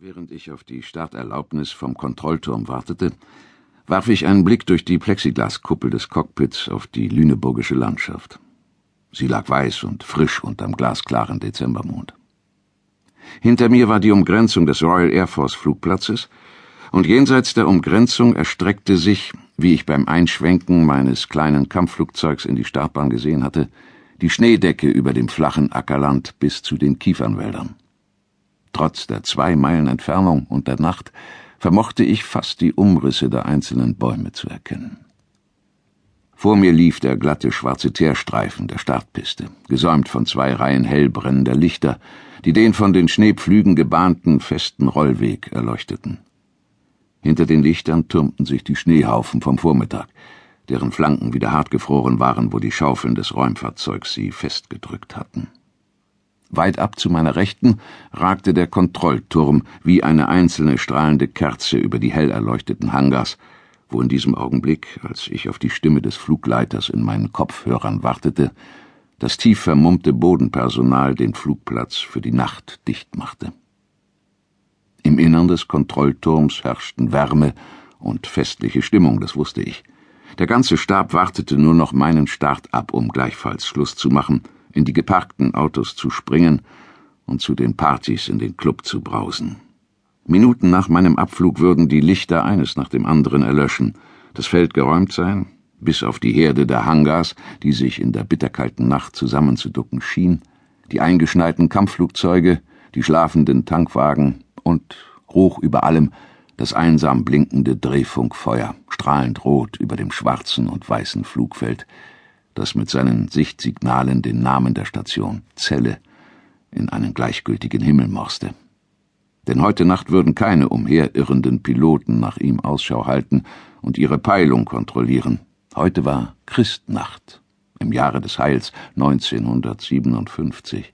Während ich auf die Starterlaubnis vom Kontrollturm wartete, warf ich einen Blick durch die Plexiglaskuppel des Cockpits auf die lüneburgische Landschaft. Sie lag weiß und frisch unterm glasklaren Dezembermond. Hinter mir war die Umgrenzung des Royal Air Force Flugplatzes, und jenseits der Umgrenzung erstreckte sich, wie ich beim Einschwenken meines kleinen Kampfflugzeugs in die Startbahn gesehen hatte, die Schneedecke über dem flachen Ackerland bis zu den Kiefernwäldern. Trotz der 2 Meilen Entfernung und der Nacht vermochte ich fast die Umrisse der einzelnen Bäume zu erkennen. Vor mir lief der glatte schwarze Teerstreifen der Startpiste, gesäumt von 2 Reihen hellbrennender Lichter, die den von den Schneepflügen gebahnten festen Rollweg erleuchteten. Hinter den Lichtern türmten sich die Schneehaufen vom Vormittag, deren Flanken wieder hartgefroren waren, wo die Schaufeln des Räumfahrzeugs sie festgedrückt hatten. Weit ab zu meiner Rechten ragte der Kontrollturm wie eine einzelne strahlende Kerze über die hell erleuchteten Hangars, wo in diesem Augenblick, als ich auf die Stimme des Flugleiters in meinen Kopfhörern wartete, das tief vermummte Bodenpersonal den Flugplatz für die Nacht dicht machte. Im Innern des Kontrollturms herrschten Wärme und festliche Stimmung, das wusste ich. Der ganze Stab wartete nur noch meinen Start ab, um gleichfalls Schluss zu machen, in die geparkten Autos zu springen und zu den Partys in den Club zu brausen. Minuten nach meinem Abflug würden die Lichter eines nach dem anderen erlöschen, das Feld geräumt sein, bis auf die Herde der Hangars, die sich in der bitterkalten Nacht zusammenzuducken schien, die eingeschneiten Kampfflugzeuge, die schlafenden Tankwagen und, hoch über allem, das einsam blinkende Drehfunkfeuer, strahlend rot über dem schwarzen und weißen Flugfeld, das mit seinen Sichtsignalen den Namen der Station Celle in einen gleichgültigen Himmel morste. Denn heute Nacht würden keine umherirrenden Piloten nach ihm Ausschau halten und ihre Peilung kontrollieren. Heute war Christnacht, im Jahre des Heils 1957.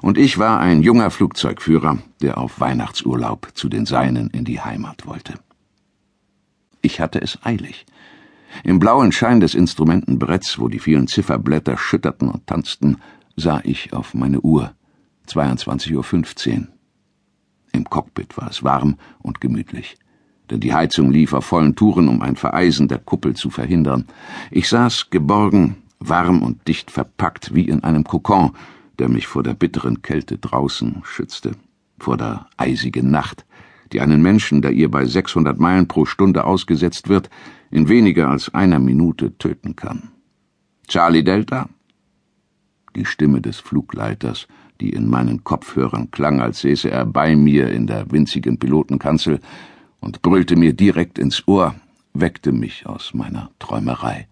Und ich war ein junger Flugzeugführer, der auf Weihnachtsurlaub zu den Seinen in die Heimat wollte. Ich hatte es eilig. Im blauen Schein des Instrumentenbretts, wo die vielen Zifferblätter schütterten und tanzten, sah ich auf meine Uhr. 22:15 Uhr. Im Cockpit war es warm und gemütlich, denn die Heizung lief auf vollen Touren, um ein Vereisen der Kuppel zu verhindern. Ich saß geborgen, warm und dicht verpackt, wie in einem Kokon, der mich vor der bitteren Kälte draußen schützte, vor der eisigen Nacht, die einen Menschen, der ihr bei 600 Meilen pro Stunde ausgesetzt wird, in weniger als einer Minute töten kann. »Charlie Delta?« Die Stimme des Flugleiters, die in meinen Kopfhörern klang, als säße er bei mir in der winzigen Pilotenkanzel und brüllte mir direkt ins Ohr, weckte mich aus meiner Träumerei.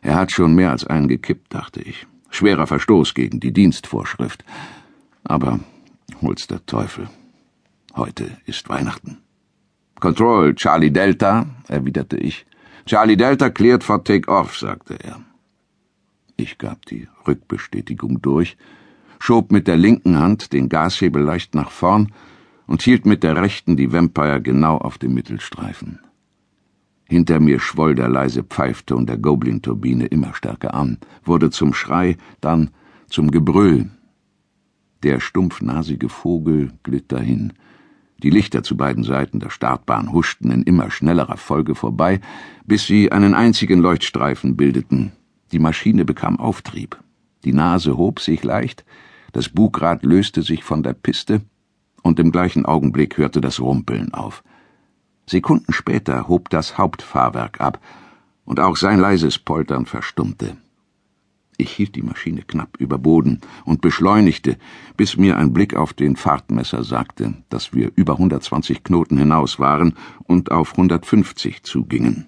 Er hat schon mehr als einen gekippt, dachte ich. Schwerer Verstoß gegen die Dienstvorschrift. Aber hol's der Teufel. Heute ist Weihnachten. »Control, Charlie Delta«, erwiderte ich. »Charlie Delta cleared for take-off«, sagte er. Ich gab die Rückbestätigung durch, schob mit der linken Hand den Gashebel leicht nach vorn und hielt mit der rechten die Vampire genau auf dem Mittelstreifen. Hinter mir schwoll der leise Pfeifton der Goblin-Turbine immer stärker an, wurde zum Schrei, dann zum Gebrüll. Der stumpfnasige Vogel glitt dahin. Die Lichter zu beiden Seiten der Startbahn huschten in immer schnellerer Folge vorbei, bis sie einen einzigen Leuchtstreifen bildeten. Die Maschine bekam Auftrieb. Die Nase hob sich leicht, das Bugrad löste sich von der Piste, und im gleichen Augenblick hörte das Rumpeln auf. Sekunden später hob das Hauptfahrwerk ab, und auch sein leises Poltern verstummte. Ich hielt die Maschine knapp über Boden und beschleunigte, bis mir ein Blick auf den Fahrtmesser sagte, dass wir über 120 Knoten hinaus waren und auf 150 zugingen.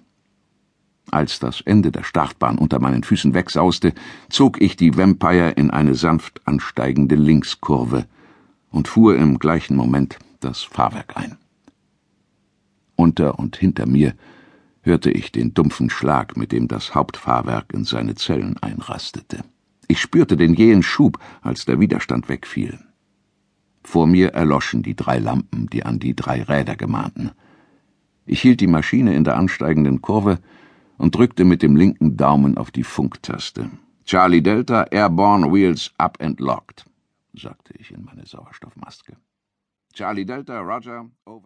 Als das Ende der Startbahn unter meinen Füßen wegsauste, zog ich die Vampire in eine sanft ansteigende Linkskurve und fuhr im gleichen Moment das Fahrwerk ein. Unter und hinter mir hörte ich den dumpfen Schlag, mit dem das Hauptfahrwerk in seine Zellen einrastete. Ich spürte den jähen Schub, als der Widerstand wegfiel. Vor mir erloschen die 3 Lampen, die an die 3 Räder gemahnten. Ich hielt die Maschine in der ansteigenden Kurve und drückte mit dem linken Daumen auf die Funktaste. »Charlie Delta, Airborne Wheels up and locked«, sagte ich in meine Sauerstoffmaske. Charlie Delta, Roger, over.